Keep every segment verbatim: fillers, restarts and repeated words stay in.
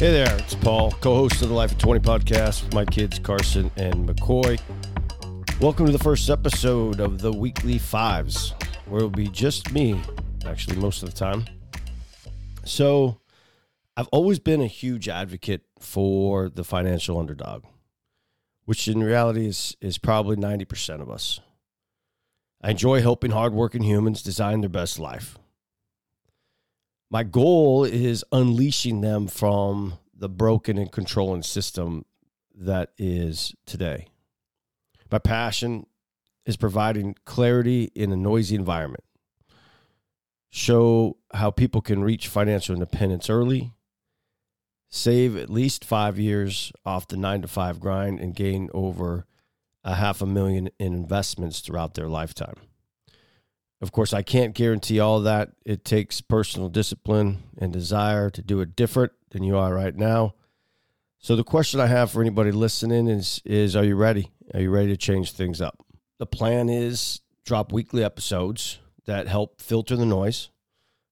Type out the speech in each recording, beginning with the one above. Hey there, it's Paul, co-host of the Life In Twenty podcast with my kids Carson and McCoy. Welcome to the first episode of the Weekly Fives, where it'll be just me, actually most of the time. So I've always been a huge advocate for the financial underdog, which in reality is, is probably ninety percent of us. I enjoy helping hardworking humans design their best life. My goal is unleashing them from the broken and controlling system that is today. My passion is providing clarity in a noisy environment, show how people can reach financial independence early, save at least five years off the nine to five grind, and gain over a half a million in investments throughout their lifetime. Of course, I can't guarantee all that. It takes personal discipline and desire to do it different than you are right now. So the question I have for anybody listening is, is are you ready? Are you ready to change things up? The plan is drop weekly episodes that help filter the noise,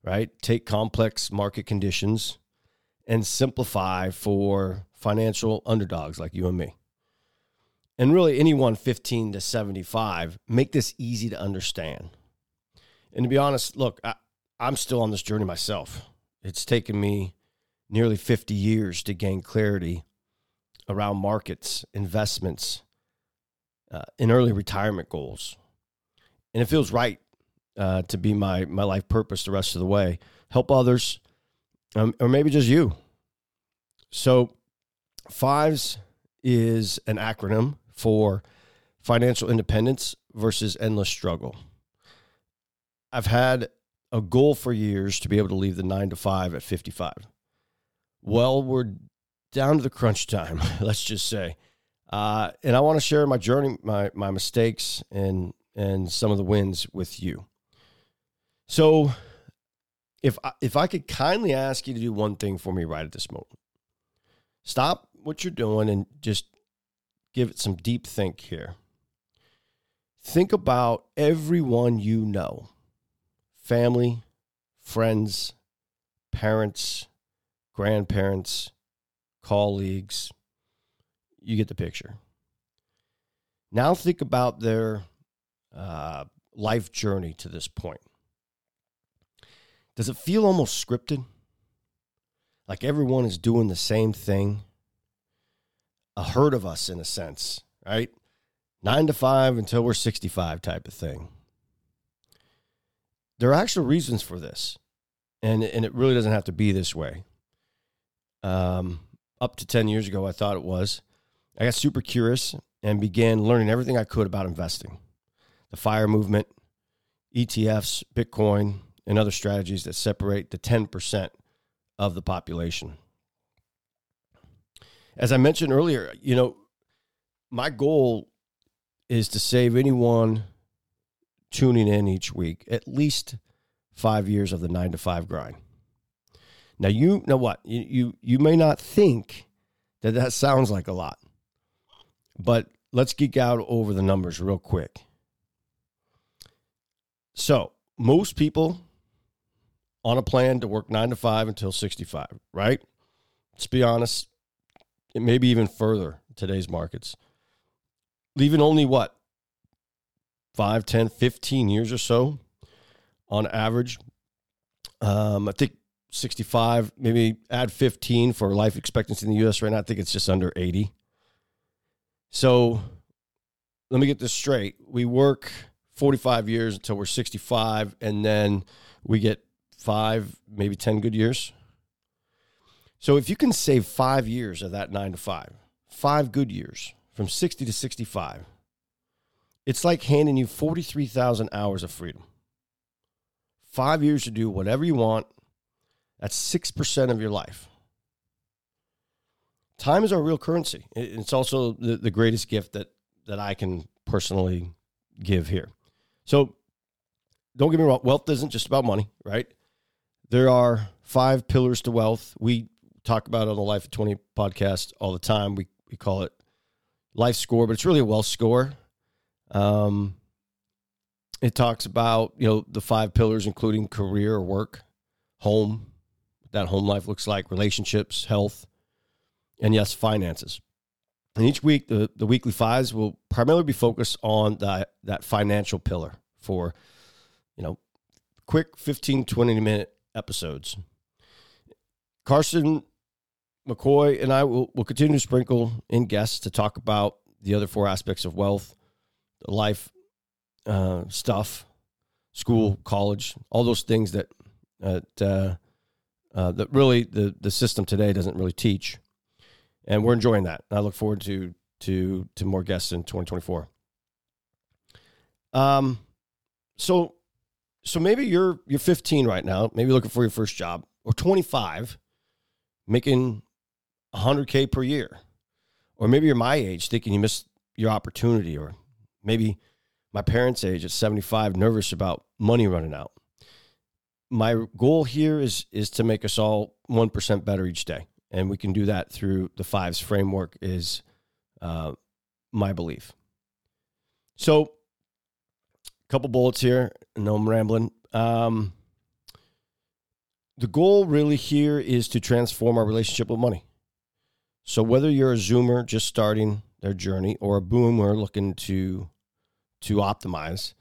right? Take complex market conditions and simplify for financial underdogs like you and me. And really anyone fifteen to seventy-five, make this easy to understand. And to be honest, look, I, I'm still on this journey myself. It's taken me nearly fifty years to gain clarity around markets, investments, uh, and early retirement goals. And it feels right uh, to be my, my life purpose the rest of the way. Help others, um, or maybe just you. So FIVES is an acronym for financial independence versus endless struggle. I've had a goal for years to be able to leave the nine to five at fifty-five. Well, we're down to the crunch time, let's just say. Uh, and I want to share my journey, my my mistakes, and and some of the wins with you. So if I, if I could kindly ask you to do one thing for me right at this moment. Stop what you're doing and just give it some deep think here. Think about everyone you know. Family, friends, parents, grandparents, colleagues. You get the picture. Now think about their uh, life journey to this point. Does it feel almost scripted? Like everyone is doing the same thing? A herd of us in a sense, right? Nine to five until we're sixty-five type of thing. There are actual reasons for this, and and it really doesn't have to be this way. Um, up to ten years ago, I thought it was. I got super curious and began learning everything I could about investing, the FIRE movement, E T Fs, Bitcoin, and other strategies that separate the ten percent of the population. As I mentioned earlier, you know, my goal is to save anyone tuning in each week at least five years of the nine to five grind. Now you know what you you, you may not think that that sounds like a lot, but let's geek out over the numbers real quick. So most people on a plan to work nine to five until sixty-five, right? Let's be honest, it may be even further in today's markets, leaving only what, five, ten, fifteen years or so on average. Um, I think sixty-five, maybe add fifteen for life expectancy in the U S right now. I think it's just under eighty. So let me get this straight. We work forty-five years until we're sixty-five, and then we get five, maybe ten good years. So if you can save five years of that nine to five, five good years from sixty to sixty-five, it's like handing you forty-three thousand hours of freedom. Five years to do whatever you want. That's six percent of your life. Time is our real currency. It's also the, the greatest gift that, that I can personally give here. So don't get me wrong. Wealth isn't just about money, right? There are five pillars to wealth. We talk about it on the Life of twenty podcast all the time. We, we call it life score, but it's really a wealth score. Um, it talks about, you know, the five pillars, including career or work, home, what that home life looks like, relationships, health, and yes, finances. And each week, the, the Weekly Fives will primarily be focused on that, that financial pillar for, you know, quick fifteen, twenty-minute episodes. Carson, McCoy, and I will, will continue to sprinkle in guests to talk about the other four aspects of wealth, the life uh, stuff, school, college, all those things that that, uh, uh, that really the, the system today doesn't really teach. And we're enjoying that. I look forward to to to more guests in twenty twenty-four. Um, so so maybe you're you're fifteen right now, maybe looking for your first job, or twenty-five, making one hundred K per year. Or maybe you're my age thinking you missed your opportunity, or maybe my parents' age at seventy-five, nervous about money running out. My goal here is is to make us all one percent better each day. And we can do that through the Fives framework is uh, my belief. So a couple bullets here. I know I'm rambling. Um, the goal really here is to transform our relationship with money. So whether you're a Zoomer just starting their journey or a Boomer looking to to optimize,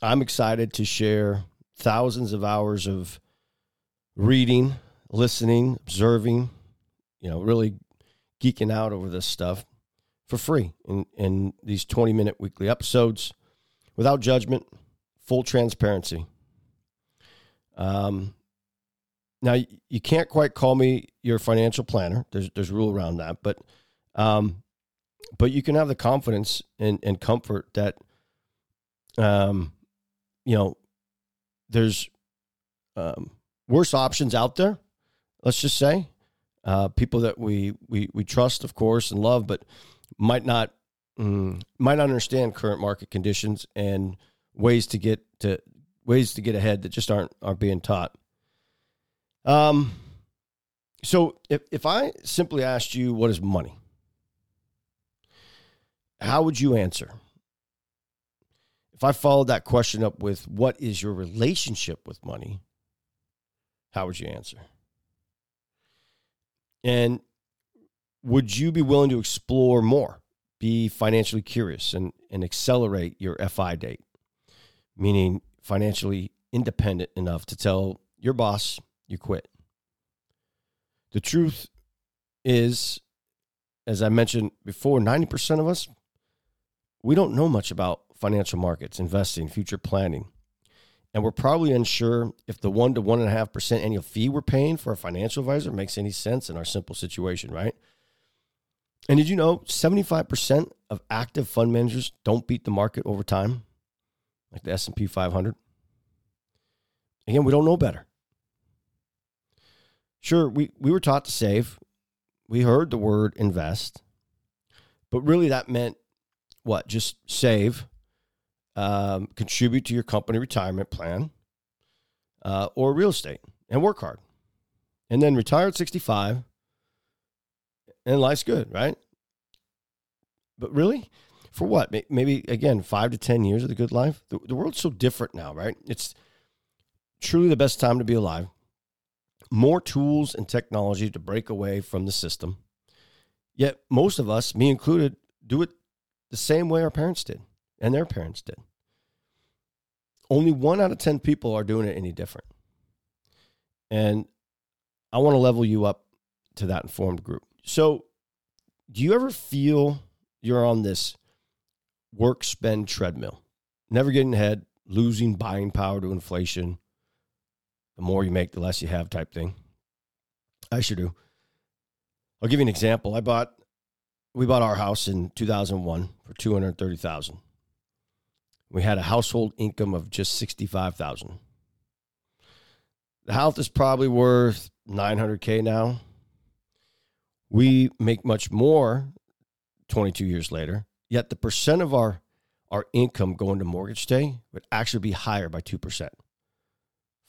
I'm excited to share thousands of hours of reading, listening, observing, you know, really geeking out over this stuff for free in, in these twenty-minute weekly episodes without judgment, full transparency. Um, now, you can't quite call me your financial planner. There's there's rule around that. But um, but you can have the confidence and, and comfort that, um, you know, there's um, worse options out there. Let's just say uh, people that we, we we trust, of course, and love, but might not mm, might not understand current market conditions and ways to get to ways to get ahead that just aren't aren't being taught. Um, so if if I simply asked you, what is money? How would you answer? If I followed that question up with, what is your relationship with money? How would you answer? And would you be willing to explore more, be financially curious, and, and accelerate your F I date, meaning financially independent enough to tell your boss you quit? The truth is, as I mentioned before, ninety percent of us, we don't know much about financial markets, investing, future planning. And we're probably unsure if the one to one and a half percent annual fee we're paying for a financial advisor makes any sense in our simple situation, right? And did you know seventy-five percent of active fund managers don't beat the market over time, like the S and P five hundred? Again, we don't know better. Sure, we, we were taught to save. We heard the word invest. But really that meant what? Just save. Um, contribute to your company retirement plan uh, or real estate and work hard. And then retire at sixty-five and life's good, right? But really, for what? Maybe, again, five to ten years of the good life? The, the world's so different now, right? It's truly the best time to be alive. More tools and technology to break away from the system. Yet most of us, me included, do it the same way our parents did and their parents did. Only one out of ten people are doing it any different. And I want to level you up to that informed group. So do you ever feel you're on this work spend treadmill, never getting ahead, losing buying power to inflation, the more you make, the less you have type thing? I sure do. I'll give you an example. I bought, we bought our house in two thousand one for two hundred thirty thousand dollars. We had a household income of just sixty-five thousand dollars. The house is probably worth nine hundred K now. We make much more twenty-two years later, yet the percent of our, our income going to mortgage day would actually be higher by two percent,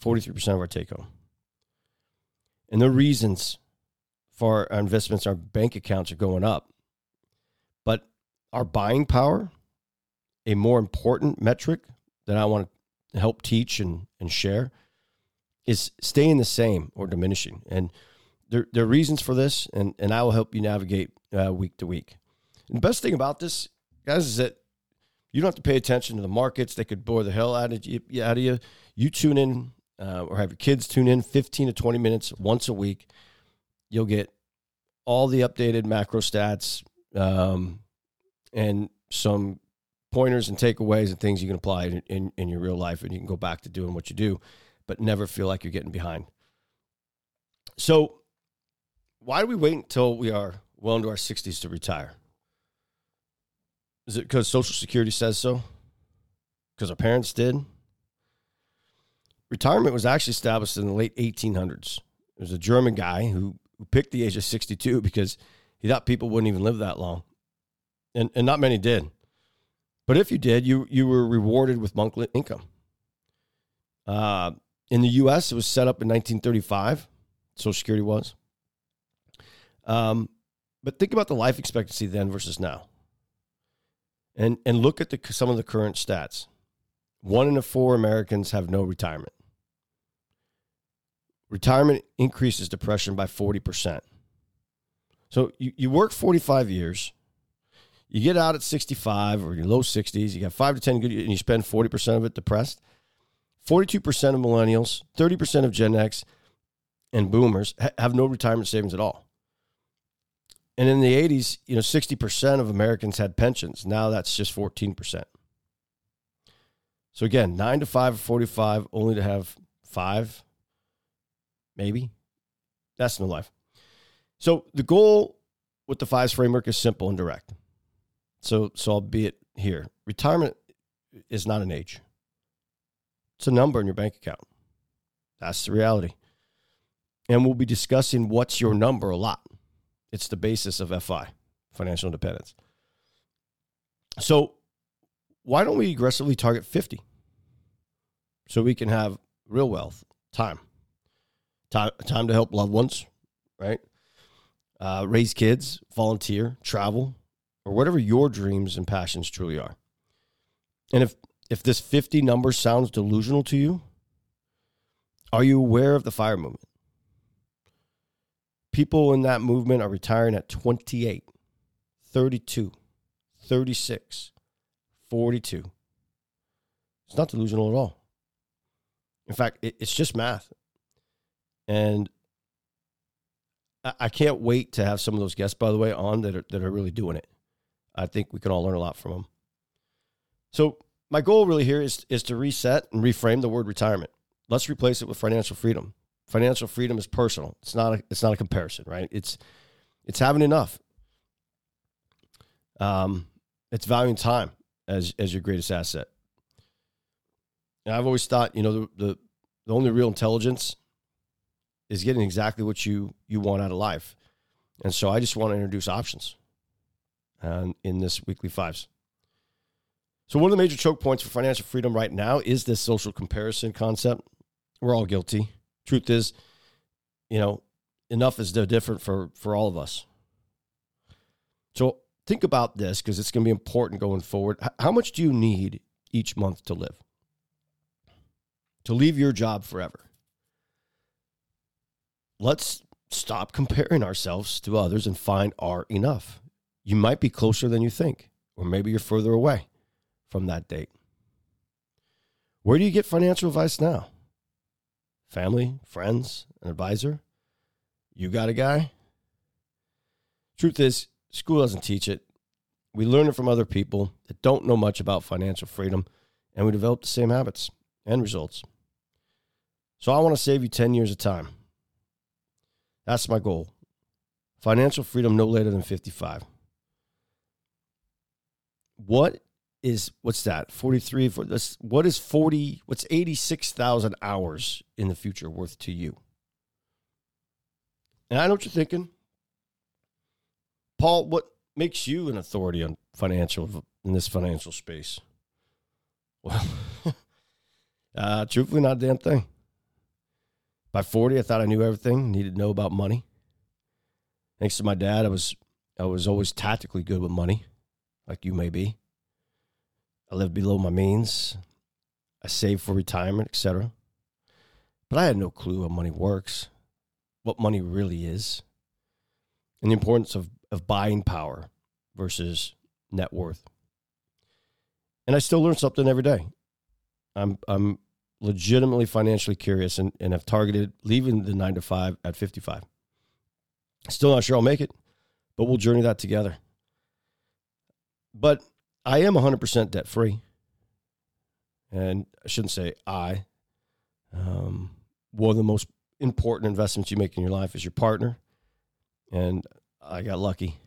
forty-three percent of our take home. And the reasons for our investments, our bank accounts are going up, but our buying power, a more important metric that I want to help teach and, and share, is staying the same or diminishing. And there, there are reasons for this, and, and I will help you navigate uh, week to week. And the best thing about this, guys, is that you don't have to pay attention to the markets. They could bore the hell out of you. Out of you. You tune in uh, or have your kids tune in fifteen to twenty minutes once a week. You'll get all the updated macro stats um, and some pointers and takeaways and things you can apply in, in, in your real life, and you can go back to doing what you do, but never feel like you're getting behind. So why do we wait until we are well into our sixties to retire? Is it because Social Security says so? Because our parents did? Retirement was actually established in the late eighteen hundreds. There's a German guy who, who picked the age of sixty-two because he thought people wouldn't even live that long. And and not many did. But if you did, you, you were rewarded with monthly income. Uh, in the U S, it was set up in nineteen thirty-five. Social Security was. Um, but think about the life expectancy then versus now. And and look at the, some of the current stats. One in four Americans have no retirement. Retirement increases depression by forty percent. So you, you work forty-five years. You get out at sixty-five or your low sixties. You got five to ten good years, and you spend forty percent of it depressed. forty-two percent of millennials, thirty percent of Gen X and boomers ha- have no retirement savings at all. And in the eighties, you know, sixty percent of Americans had pensions. Now that's just fourteen percent. So again, nine to five or forty-five, only to have five, maybe. That's no life. So the goal with the Fives framework is simple and direct. So, so I'll be it here. Retirement is not an age. It's a number in your bank account. That's the reality. And we'll be discussing what's your number a lot. It's the basis of F I, financial independence. So why don't we aggressively target fifty so we can have real wealth, time, time, time to help loved ones, right? Uh, raise kids, volunteer, travel, or whatever your dreams and passions truly are. And if, if this fifty number sounds delusional to you, are you aware of the FIRE movement? People in that movement are retiring at twenty-eight, thirty-two, thirty-six, forty-two. It's not delusional at all. In fact, it's just math. And I can't wait to have some of those guests, by the way, on that are, that are really doing it. I think we can all learn a lot from them. So my goal really here is, is to reset and reframe the word retirement. Let's replace it with financial freedom. Financial freedom is personal. It's not a, it's not a comparison, right? It's it's having enough. Um, it's valuing time as as your greatest asset. And I've always thought, you know, the, the the only real intelligence is getting exactly what you you want out of life. And so I just want to introduce options um, in this Weekly Fives. So one of the major choke points for financial freedom right now is this social comparison concept. We're all guilty. Truth is, you know, enough is no different for, for all of us. So think about this because it's going to be important going forward. How much do you need each month to live? To leave your job forever? Let's stop comparing ourselves to others and find our enough. You might be closer than you think, or maybe you're further away from that date. Where do you get financial advice now? Family, friends, an advisor? You got a guy? Truth is, school doesn't teach it. We learn it from other people that don't know much about financial freedom, and we develop the same habits and results. So I want to save you ten years of time. That's my goal. Financial freedom no later than fifty-five. What is, what's that, forty-three, what is forty, what's eighty-six thousand hours in the future worth to you? And I know what you're thinking. Paul, what makes you an authority on financial, in this financial space? Well, uh, truthfully, not a damn thing. By forty, I thought I knew everything, needed to know about money. Thanks to my dad, I was I was always tactically good with money, like you may be. I lived below my means. I saved for retirement, et cetera. But I had no clue how money works. what money really is and the importance of, of buying power versus net worth. And I still learn something every day. I'm I'm legitimately financially curious and, and have targeted leaving the nine to five at fifty-five. Still not sure I'll make it, but we'll journey that together. But I am one hundred percent debt free. And I shouldn't say I. Um, one of the most important investments you make in your life is your partner. And I got lucky.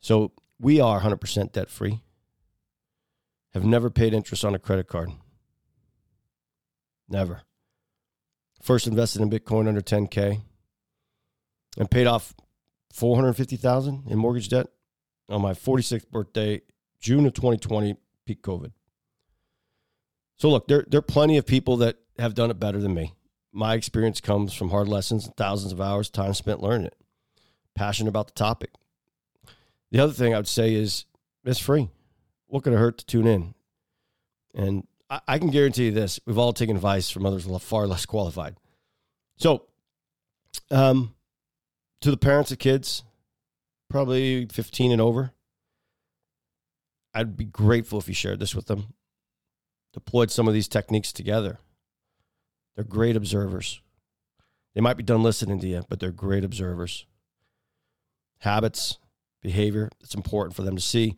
So we are one hundred percent debt free. Have never paid interest on a credit card. Never. First invested in Bitcoin under ten K and paid off four hundred fifty thousand dollars in mortgage debt on my forty-sixth birthday, June of twenty twenty, peak COVID. So look, there, there are plenty of people that have done it better than me. My experience comes from hard lessons and thousands of hours, time spent learning it. Passionate about the topic. The other thing I would say is it's free. What could it hurt to tune in? And I, I can guarantee you this. We've all taken advice from others far less qualified. So um, to the parents of kids, probably fifteen and over, I'd be grateful if you shared this with them. Deployed some of these techniques together. They're great observers. They might be done listening to you, but they're great observers. Habits, behavior, it's important for them to see.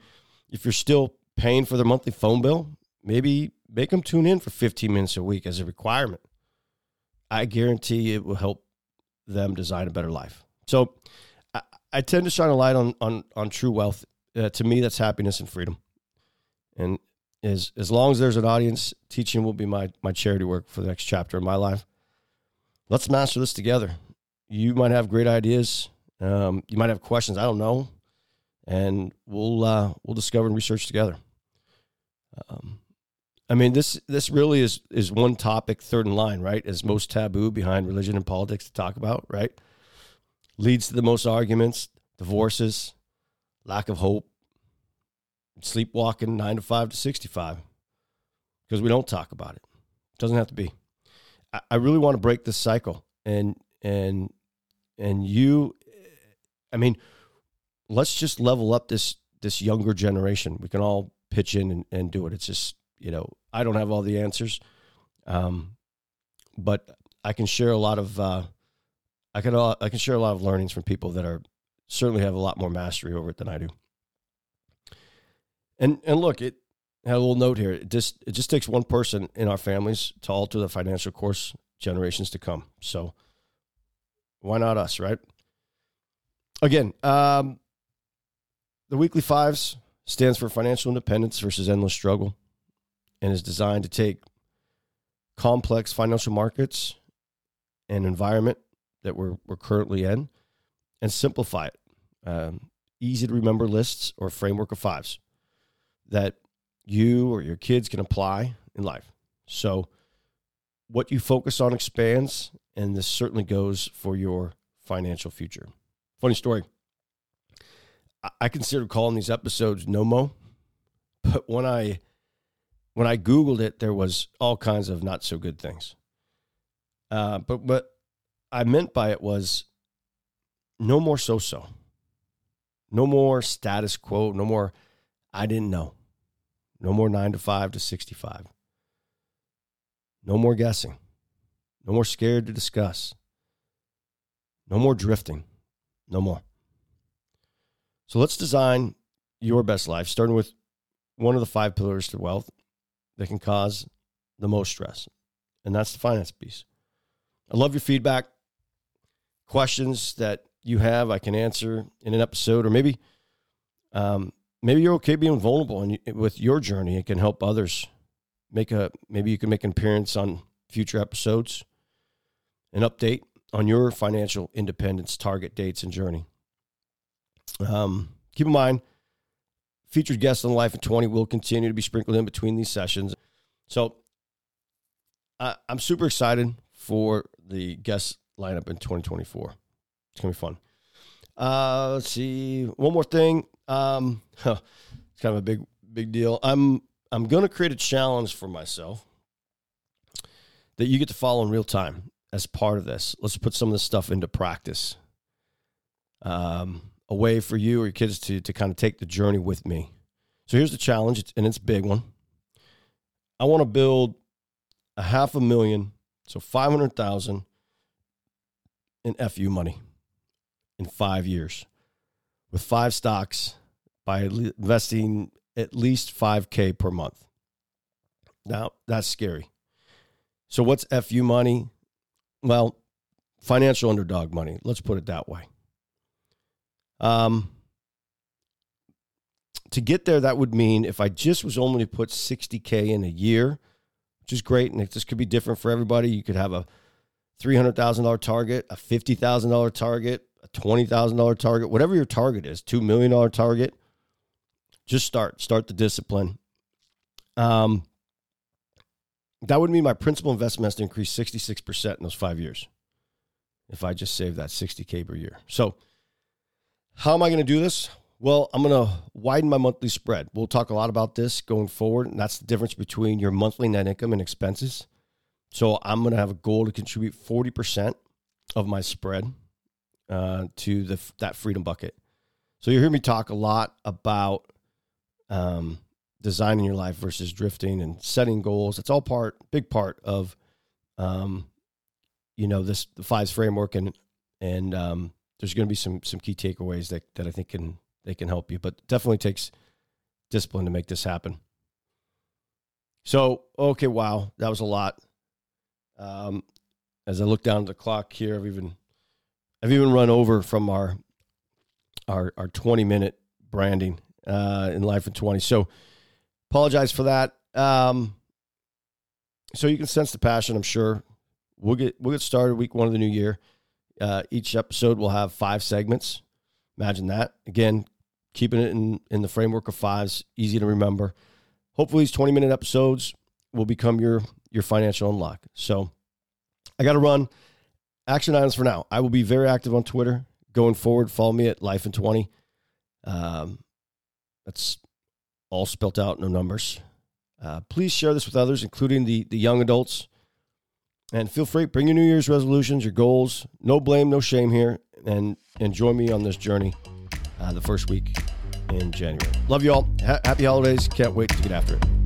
If you're still paying for their monthly phone bill, maybe make them tune in for fifteen minutes a week as a requirement. I guarantee it will help them design a better life. So I, I tend to shine a light on on, on true wealth. Uh, to me, that's happiness and freedom. And Is as long as there's an audience, teaching will be my my charity work for the next chapter of my life. Let's master this together. You might have great ideas. Um, you might have questions. I don't know, and we'll uh, we'll discover and research together. Um, I mean, this this really is is one topic third in line, right? As most taboo behind religion and politics to talk about, right? Leads to the most arguments, divorces, lack of hope. Sleepwalking nine to five to sixty-five because we don't talk about it. It doesn't have to be. I, I really want to break this cycle and, and, and you, I mean, let's just level up this, this younger generation. We can all pitch in and, and do it. It's just, you know, I don't have all the answers. Um, but I can share a lot of, uh, I can, uh, I can share a lot of learnings from people that are certainly have a lot more mastery over it than I do. And and look, it had a little note here. It just it just takes one person in our families to alter the financial course generations to come. So why not us, right? Again, um, the Weekly Fives stands for Financial Independence versus Endless Struggle, and is designed to take complex financial markets and environment that we're we're currently in and simplify it. Um, easy to remember lists or framework of fives that you or your kids can apply in life. So what you focus on expands, and this certainly goes for your financial future. Funny story. I considered calling these episodes Nomo, but when I when I Googled it, there was all kinds of not so good things. Uh, but what I meant by it was no more so-so, no more status quo, no more I didn't know. No more nine to five to sixty-five. No more guessing. No more scared to discuss. No more drifting. No more. So let's design your best life, starting with one of the five pillars to wealth that can cause the most stress. And that's the finance piece. I love your feedback. Questions that you have, I can answer in an episode, or maybe, um, Maybe you're okay being vulnerable, and you, with your journey, it can help others. Make a maybe you can make an appearance on future episodes, an update on your financial independence target dates and journey. Um, keep in mind, featured guests on Life in Twenty will continue to be sprinkled in between these sessions. So, I, I'm super excited for the guest lineup in twenty twenty-four. It's gonna be fun. Uh, let's see, one more thing. Um, huh, it's kind of a big, big deal. I'm, I'm going to create a challenge for myself that you get to follow in real time. as part of this. Let's put some of this stuff into practice. Um, a way for you or your kids to to kind of take the journey with me. So here's the challenge, and it's a big one. I want to build a half a million, so five hundred thousand in F U money in five years with five stocks by investing at least five K per month. Now, that's scary. So what's F U money? Well, financial underdog money. Let's put it that way. Um, to get there, that would mean if I just was only to put sixty K in a year, which is great, and this could be different for everybody. You could have a three hundred thousand dollars target, a fifty thousand dollars target, a twenty thousand dollars target, whatever your target is, two million dollars target. Just start. Start the discipline. Um, that would mean my principal investment has to increase sixty-six percent in those five years if I just save that sixty K per year. So how am I going to do this? Well, I'm going to widen my monthly spread. We'll talk a lot about this going forward, and that's the difference between your monthly net income and expenses. So I'm going to have a goal to contribute forty percent of my spread uh, to the that freedom bucket. So you hear me talk a lot about um, designing your life versus drifting and setting goals. It's all part, big part of, um, you know, this the Fives framework, and and um, there's going to be some some key takeaways that that I think can they can help you, but definitely takes discipline to make this happen. So okay, wow, that was a lot. Um, as I look down at the clock here, I've even I've even run over from our. Our, our twenty minute branding uh, in Life in twenty. So apologize for that. Um, so you can sense the passion, I'm sure. We'll get we'll get started week one of the new year. Uh, each episode will have five segments. Imagine that. Again, keeping it in, in the framework of fives, easy to remember. Hopefully these twenty minute episodes will become your your financial unlock. So I got to run. Action items for now. I will be very active on Twitter. Going forward, follow me at Life in twenty. Um, that's all spelt out, no numbers. Uh, please share this with others, including the, the young adults. And feel free, bring your New Year's resolutions, your goals. No blame, no shame here. And, and join me on this journey uh, the first week in January. Love you all. Ha- happy holidays. Can't wait to get after it.